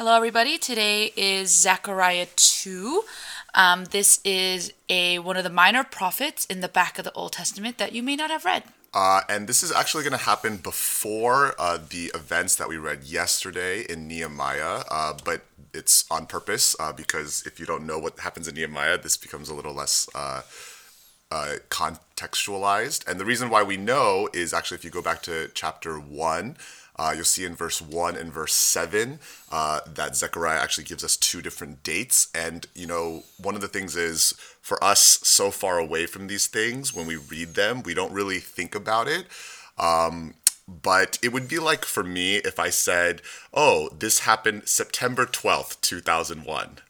Hello everybody, today is Zechariah 2. This is one of the minor prophets in the back of the Old Testament that you may not have read. And this is actually going to happen before the events that we read yesterday in Nehemiah, but it's on purpose because if you don't know what happens in Nehemiah, this becomes a little less contextualized. And the reason why we know is actually if you go back to chapter 1, you'll see in verse 1 and verse 7 that Zechariah actually gives us two different dates. And, you know, one of the things is for us so far away from these things, when we read them, we don't really think about it. But it would be like for me if I said, oh, this happened September 12th, 2001.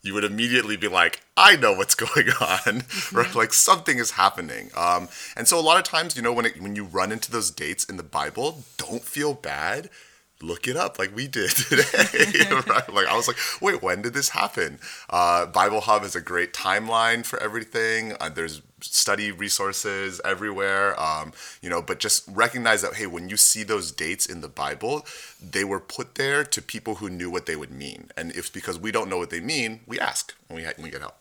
You would immediately be like, I know what's going on, right? Like something is happening. And so a lot of times, you know, when you run into those dates in the Bible, don't feel bad. Look it up like we did today, right? Like I was like, wait, when did this happen? Bible Hub is a great timeline for everything. There's study resources everywhere, you know, but just recognize that, hey, when you see those dates in the Bible, they were put there to people who knew what they would mean. And it's because we don't know what they mean, we ask and we get help.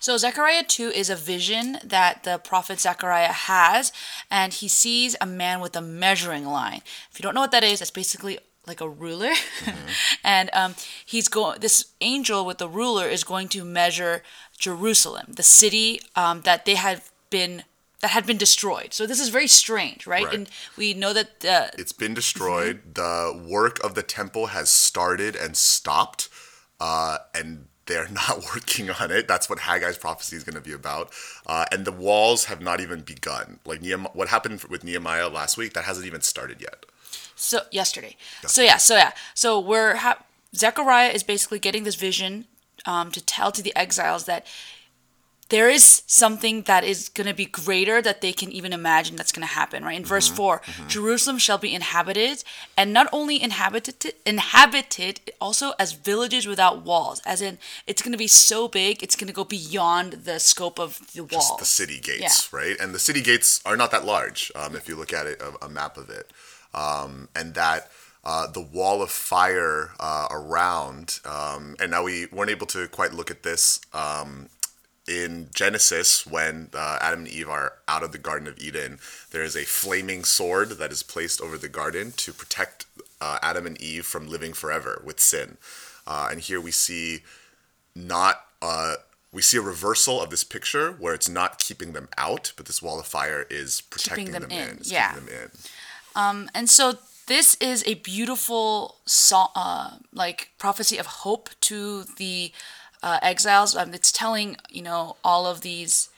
So Zechariah 2 is a vision that the prophet Zechariah has, and he sees a man with a measuring line. If you don't know what that is, it's basically like a ruler. Mm-hmm. And this angel with the ruler is going to measure Jerusalem, the city that had been destroyed. So this is very strange, right? And we know that it's been destroyed. The work of the temple has started and stopped, and they're not working on it. That's what Haggai's prophecy is going to be about. And the walls have not even begun. Like what happened with Nehemiah last week, that hasn't even started yet. So yesterday. So Zechariah is basically getting this vision to tell to the exiles that there is something that is going to be greater that they can even imagine that's going to happen, right? In verse 4, Jerusalem shall be inhabited, and not only inhabited, also as villages without walls. As in, it's going to be so big, it's going to go beyond the scope of the walls. Just the city gates, right? And the city gates are not that large, if you look at it, a map of it. And that the wall of fire around, and now we weren't able to quite look at this in Genesis when Adam and Eve are out of the Garden of Eden. There is a flaming sword that is placed over the garden to protect Adam and Eve from living forever with sin. And here we see we see a reversal of this picture where it's not keeping them out, but this wall of fire is protecting them in. Keeping them in. And so this is a beautiful prophecy of hope to the exiles. It's telling, you know, all of these,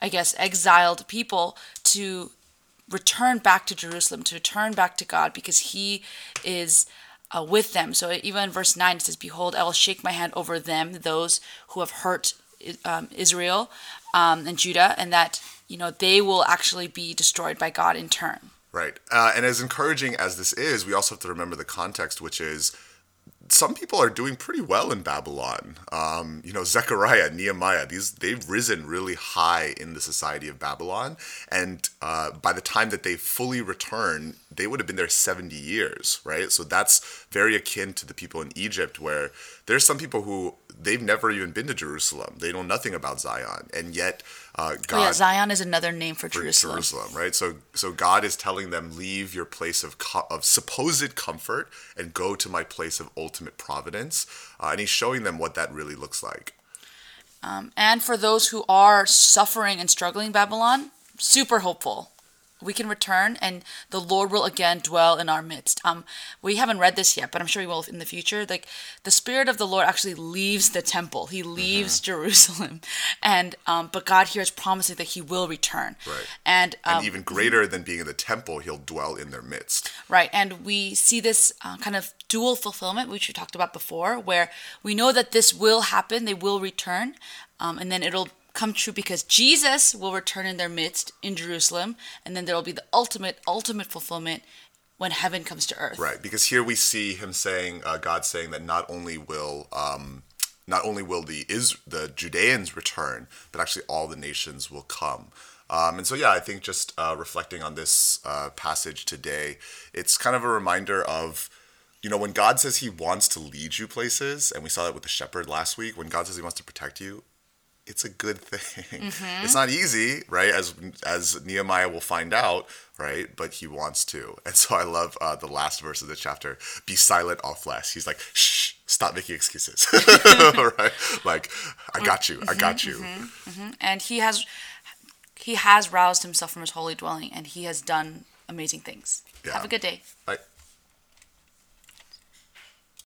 I guess, exiled people to return back to Jerusalem, to return back to God, because He is with them. So even in verse 9, it says, "Behold, I will shake my hand over them, those who have hurt Israel and Judah, and that, you know, they will actually be destroyed by God in turn." Right. And as encouraging as this is, we also have to remember the context, which is some people are doing pretty well in Babylon. You know, Zechariah, Nehemiah, they've risen really high in the society of Babylon. And by the time that they fully return, they would have been there 70 years, right? So that's very akin to the people in Egypt, where there's some people who they've never even been to Jerusalem. They know nothing about Zion. And yet God... Oh yeah, Zion is another name for Jerusalem. Jerusalem, right? So God is telling them, leave your place of supposed comfort and go to my place of ultimate providence. And he's showing them what that really looks like. And for those who are suffering and struggling in Babylon, super hopeful. We can return and the Lord will again dwell in our midst. We haven't read this yet, but I'm sure we will in the future. Like the Spirit of the Lord actually leaves the temple. He leaves Jerusalem. And but God here is promising that He will return. Right. And even greater than being in the temple, He'll dwell in their midst. Right. And we see this kind of dual fulfillment, which we talked about before, where we know that this will happen. They will return. And then it'll come true because Jesus will return in their midst in Jerusalem, and then there will be the ultimate fulfillment when heaven comes to earth. Right, because here we see Him saying, God saying that not only will the Judeans return, but actually all the nations will come. And so, I think just reflecting on this passage today, it's kind of a reminder of You know, when God says he wants to lead you places, and we saw that with the shepherd last week, when God says he wants to protect you, it's a good thing. Mm-hmm. It's not easy, right? As Nehemiah will find out, right? But he wants to. And so I love the last verse of the chapter, be silent, all flesh. He's like, shh, stop making excuses, right? Like, I got you, I got you. Mm-hmm, mm-hmm. And he has roused himself from his holy dwelling, and he has done amazing things. Yeah. Have a good day. Bye.